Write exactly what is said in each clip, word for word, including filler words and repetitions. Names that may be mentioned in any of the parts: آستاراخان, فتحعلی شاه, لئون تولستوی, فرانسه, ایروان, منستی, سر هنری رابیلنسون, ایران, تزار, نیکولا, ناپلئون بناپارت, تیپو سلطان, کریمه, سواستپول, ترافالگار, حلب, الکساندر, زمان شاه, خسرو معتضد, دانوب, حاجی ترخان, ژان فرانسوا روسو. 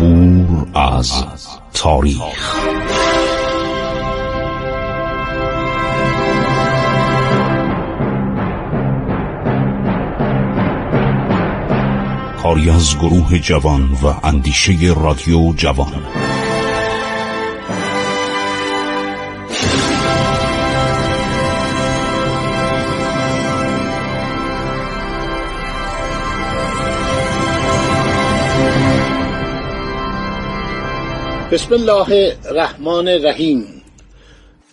عبور از تاریخ. کاری از گروه جوان و اندیشه رادیو جوان. بسم الله الرحمن الرحیم.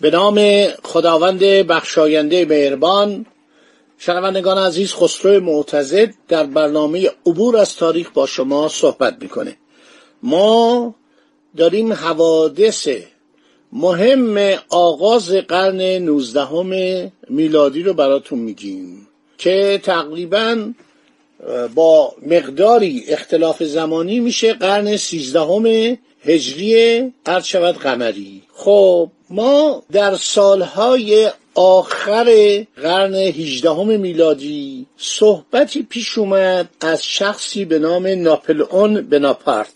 به نام خداوند بخشاینده مهربان. شنوندگان عزیز، خسرو معتضد در برنامه عبور از تاریخ با شما صحبت میکنه. ما داریم حوادث مهم آغاز قرن نوزدهم میلادی رو براتون میگیم که تقریباً با مقداری اختلاف زمانی میشه قرن سیزدهم هجری قرن شود قمری. خب ما در سالهای آخر قرن هجدهم میلادی صحبتی پیش اومد از شخصی به نام ناپلئون بناپارت.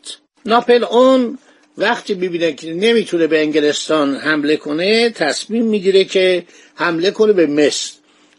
ناپلئون وقتی ببینه که نمیتونه به انگلستان حمله کنه، تصمیم میگیره که حمله کنه به مصر.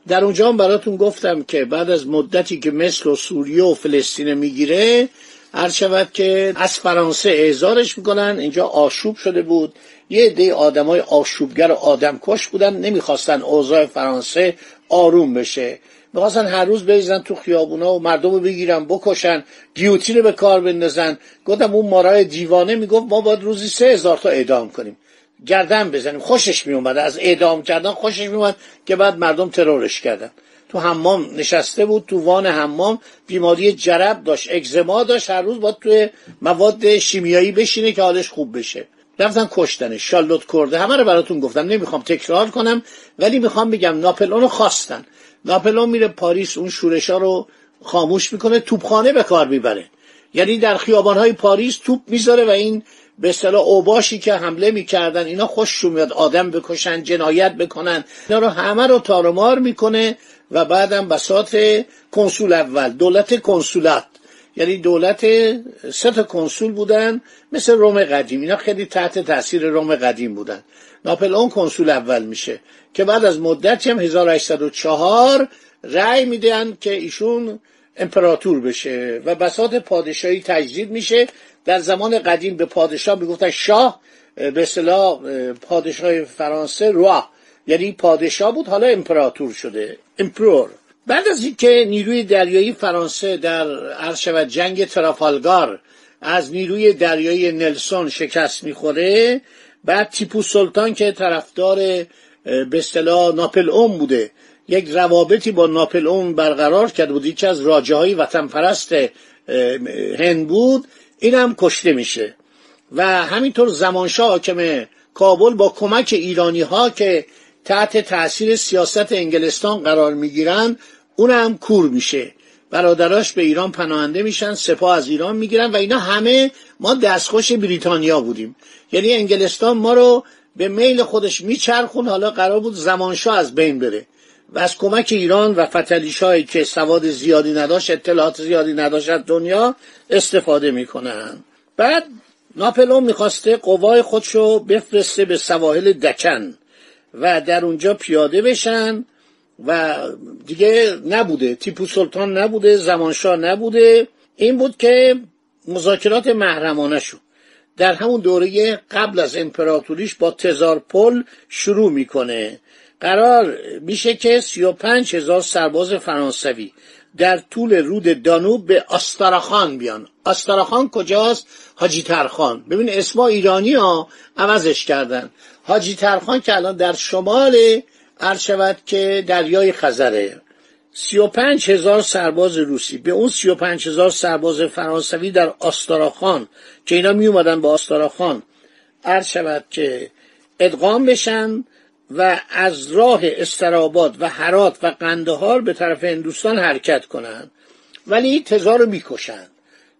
در اونجا هم براتون گفتم که بعد از مدتی که مصر و سوریه و فلسطین میگیره، عرض شود که از فرانسه اعزارش میکنن. اینجا آشوب شده بود، یه عده آدمای آشوبگر و آدمکش بودن، نمیخواستن اوضاع فرانسه آروم بشه، میخواستن هر روز بریزن تو خیابونا و مردم رو بگیرن بکشن، گیوتین رو به کار بندازن. گفتم اون مارای دیوانه میگفت ما باید روزی سه هزار تا اعدام کنیم، گردن بزنیم. خوشش میومد از اعدام کردن، خوشش میومد که بعد مردم ترورش کردن. تو حمام نشسته بود، تو وان حمام، بیماری جرب داشت، اگزما داشت، هر روز باید توی مواد شیمیایی بشینه که حالش خوب بشه. رفتن کشتنه، شالوت کرده، همه رو براتون گفتم، نمیخوام تکرار کنم، ولی میخوام بگم ناپلئون رو خواستن. ناپلئون میره پاریس، اون شورشا رو خاموش میکنه، توپخانه به کار میبره. یعنی در خیابانهای پاریس توپ میذاره و این به اصطلاح اوباشی که حمله میکردن اینا خوششون میاد آدم بکشن، جنایت بکنن، اینا رو همه رو تارمار میکنه و بعدم بساط کنسول اول، دولت کنسولات، یعنی دولت سه تا کنسول بودن، مثل روم قدیم، اینا خیلی تحت تاثیر روم قدیم بودن. ناپلئون کنسول اول میشه که بعد از مدتی هم هزار و هشتصد و چهار رأی میدن که ایشون امپراتور بشه و بساط پادشاهی تجدید میشه. در زمان قدیم به پادشاه میگفتن شاه، به اصطلاح پادشاه فرانسه روا، یعنی پادشاه بود، حالا امپراتور شده، امپرور. بعد از اینکه نیروی دریایی فرانسه در عرض شود جنگ ترافالگار از نیروی دریایی نلسون شکست میخوره، بعد تیپو سلطان که طرفدار به اصطلاح ناپلئون بوده، یک روابطی با ناپلئون برقرار کرده بود، یکی از راجاهای وطن پرست هند بود، این هم کشته میشه. و همینطور زمان شاه حاکم کابل با کمک ایرانی ها که تحت تاثیر سیاست انگلستان قرار میگیرن، اون هم کور میشه، برادراش به ایران پناهنده میشن، سپاه از ایران میگیرن و اینا همه ما دستخوش بریتانیا بودیم. یعنی انگلستان ما رو به میل خودش میچرخون. حالا قرار بود زمان شاه از بین بره و از کمک ایران و فتحعلی شاهی که سواد زیادی نداشت، اطلاعات زیادی نداشت دنیا، استفاده میکنن. بعد ناپلئون میخواسته قوای خودشو بفرسته به سواحل دکن و در اونجا پیاده بشن و دیگه نبوده، تیپو سلطان نبوده، زمانشاه نبوده، این بود که مذاکرات محرمانه شد. در همون دوره قبل از امپراتوریش با تزار پل شروع میکنه. قرار میشه که سی و پنج هزار سرباز فرانسوی در طول رود دانوب به آستاراخان بیان. آستاراخان کجاست؟ حاجی ترخان. ببین اسم ایرانی ها عوضش کردن. حاجی ترخان که الان در شمال عرض شود که دریای خزره. سی و پنج هزار سرباز روسی به اون سی و پنج هزار سرباز فرانسوی در آستاراخان که اینا می اومدن به آستاراخان عرض شود که ادغام بشن و از راه استراباد و هرات و قندهار به طرف هندوستان حرکت کنند. ولی تزار رو میکشن،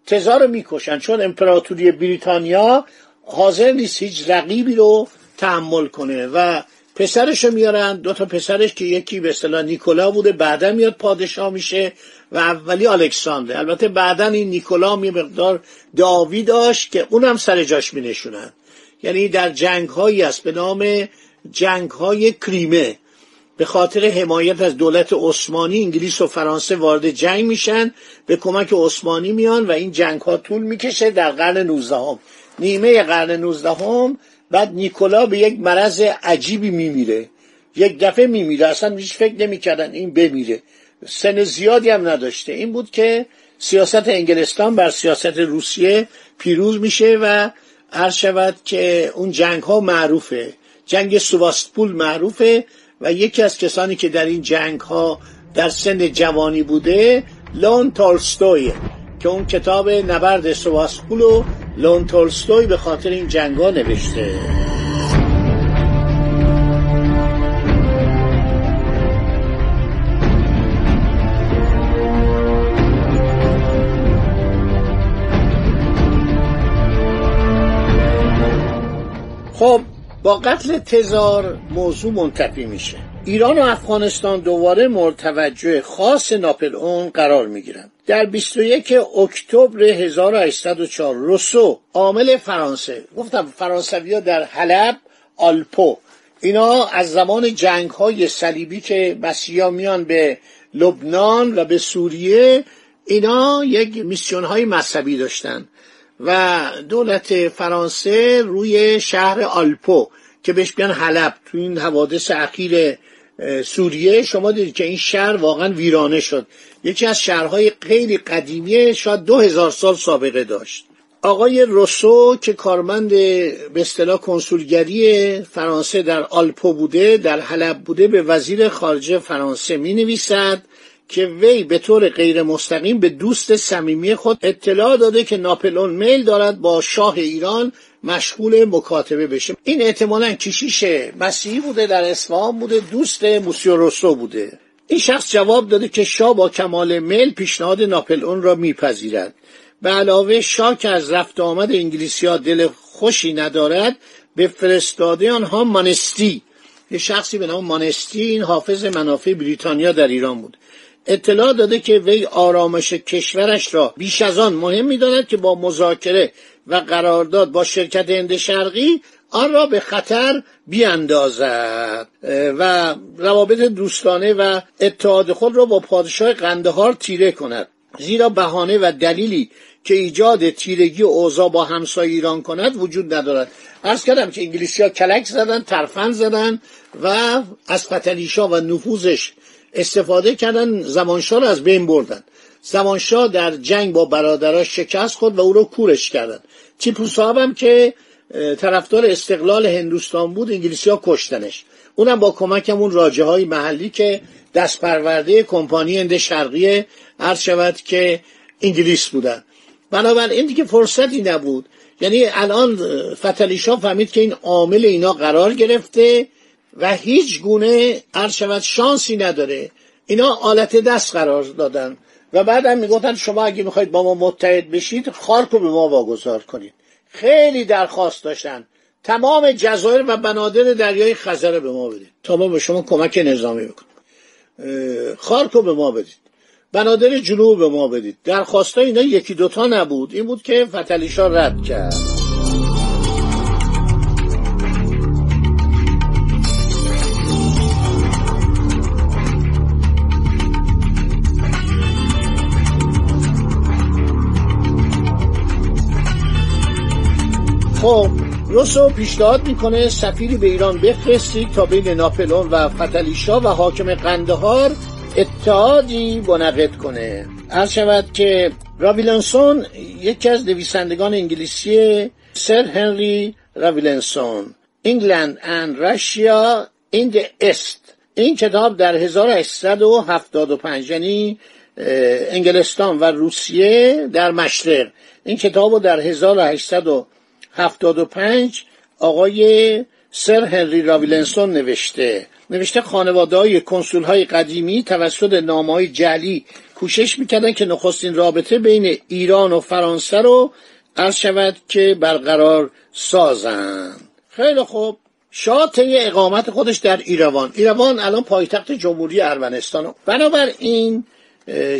تزار رو میکشن چون امپراتوری بریتانیا حاضر نیست هیچ رقیبی رو تحمل کنه و پسرشو میارن، دو تا پسرش که یکی به اصطلاح نیکولا بوده بعدا میاد پادشاه میشه و اولی الکساندر. البته بعدا این نیکولا یه مقدار دعاوی داشت که اونم سر جاش مینشونن، یعنی در جنگ هایی است به نام جنگ های کریمه، به خاطر حمایت از دولت عثمانی انگلیس و فرانسه وارد جنگ میشن، به کمک عثمانی میان و این جنگ ها طول میکشه در قرن نوزدهم، نیمه قرن نوزدهم. بعد نیکولا به یک مرض عجیبی میمیره، یک دفعه میمیره، اصلا هیچ فکر نمیکردن این بمیره، سن زیادی هم نداشته. این بود که سیاست انگلستان بر سیاست روسیه پیروز میشه و هر شود که اون جنگ ها معروفه، جنگ سواستپول معروفه و یکی از کسانی که در این جنگ ها در سن جوانی بوده لئون تولستوی که اون کتاب نبرد سواستپول رو لئون تولستوی به خاطر این جنگ ها نوشته. خب با قتل تزار موضوع منتفی میشه. ایران و افغانستان دوباره مورد توجه خاص ناپلئون قرار میگیرند. در بیست و یکم اکتبر هزار و هشتصد و چهار روسو عامل فرانسه، گفتم فرانسوی‌ها در حلب، آلپو، اینا از زمان جنگ‌های صلیبی که مسیحا میان به لبنان و به سوریه، اینا یک میسیون‌های مذهبی داشتن و دولت فرانسه روی شهر آلپو که بهش میگن حلب، تو این حوادث اخیر سوریه شما دیدید که این شهر واقعا ویرانه شد، یکی از شهرهای خیلی قدیمی، شاید دو هزار سال سابقه داشت. آقای روسو که کارمند به اصطلاح کنسولگری فرانسه در آلپو بوده، در حلب بوده، به وزیر خارجه فرانسه می نویسد که وی به طور غیر مستقیم به دوست صمیمی خود اطلاع داده که ناپلئون میل دارد با شاه ایران مشغول مکاتبه بشه. این احتمالاً کشیش مسیحی بوده، در اصفهان بوده، دوست موسیو روسو بوده. این شخص جواب داده که شاه با کمال میل پیشنهاد ناپلئون را میپذیرد. به علاوه شاه که از رفت آمد انگلیسی‌ها دل خوشی ندارد، به فرستاده آنها منستی، یه شخصی به نام منستی، این حافظ منافع بریتانیا در ایران بود، اطلاع داده که وی آرامش کشورش را بیش از آن مهم می‌داند که با مذاکره و قرارداد با شرکت هند شرقی آن را به خطر بیاندازد و روابط دوستانه و اتحاد خود را با پادشاه قندهار تیره کند، زیرا بهانه و دلیلی که ایجاد تیرگی اوضاع با همسایه ایران کند وجود ندارد. عرض کردم که انگلیسی‌ها کلک زدن، ترفند زدن و از فتحعلی شاه و نفوذش استفاده کردن، زمان شاه را از بین بردن. زمان شاه در جنگ با برادراش شکست خورد و او را کورش کردن. تیپو صاحب هم که طرفدار استقلال هندوستان بود، انگلیسی‌ها کشتنش، اونم با کمکمون راجه‌های محلی که دستپرورده کمپانی هند شرقی عرض شود که انگلیس بودن. بنابراین دیگه فرصتی نبود، یعنی الان فتحعلی شاه فهمید که این عامل اینا قرار گرفته و هیچ گونه عرشمت شانسی نداره، اینا آلت دست قرار دادن و بعد هم میگفتن شما اگه میخواید با ما متحد بشید خارک رو به ما واگذار کنید. خیلی درخواست داشتن تمام جزایر و بنادر دریای خزر رو به ما بدید تا ما به شما کمک نظامی بکنیم، خارک رو به ما بدید، بنادر جنوب به ما بدید. درخواست اینا یکی دوتا نبود، این بود که فتحعلی شاه رد کرد. خب روسو پیشنهاد میکنه سفیری به ایران بفرستید تا بین ناپلئون و فتحعلی شاه و حاکم قندهار اتحادی بنقد کنه. عرض شود که رابیلنسون، یکی از نویسندگان انگلیسی، سر هنری رابیلنسون، England and Russia in the East، این کتاب در هزار و هشتصد و هفتاد و پنج، یعنی انگلستان و روسیه در مشرق، این کتابو در هزار و هشتصد و هفتاد و پنج آقای سر هنری رابیلنسون نوشته. نوشته خانواده های کنسول های قدیمی توسط نامه های جعلی کوشش میکردن که نخستین رابطه بین ایران و فرانسه رو عرض شود که برقرار سازند. خیلی خوب، شاه طی اقامت خودش در ایروان، ایروان الان پایتخت جمهوری ارمنستانه، بنابراین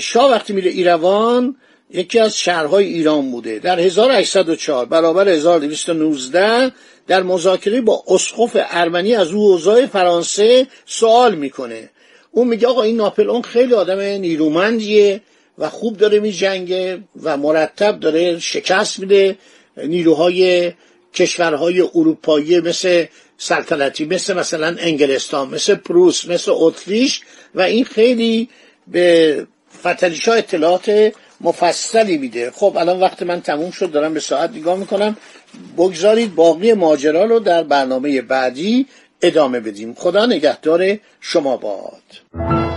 شاه وقتی میره ایروان یکی از شهرهای ایران بوده. در هزار و هشتصد و چهار برابر هزار و دویست و نوزده در مذاکره با اسقف ارمنی از اوضاع فرانسه سوال میکنه. اون میگه آقا این ناپلئون خیلی آدم نیرومندیه و خوب داره میجنگه و مرتب داره شکست میده نیروهای کشورهای اروپایی مثل سلطنتی، مثل مثلا انگلستان، مثل پروس، مثل اتریش، و این خیلی به فتحعلی شاه اطلاعات مفصلی میده. خب الان وقت من تموم شد، دارم به ساعت نگاه میکنم. بگذارید باقی ماجرا رو در برنامه بعدی ادامه بدیم. خدا نگهدار شما باد.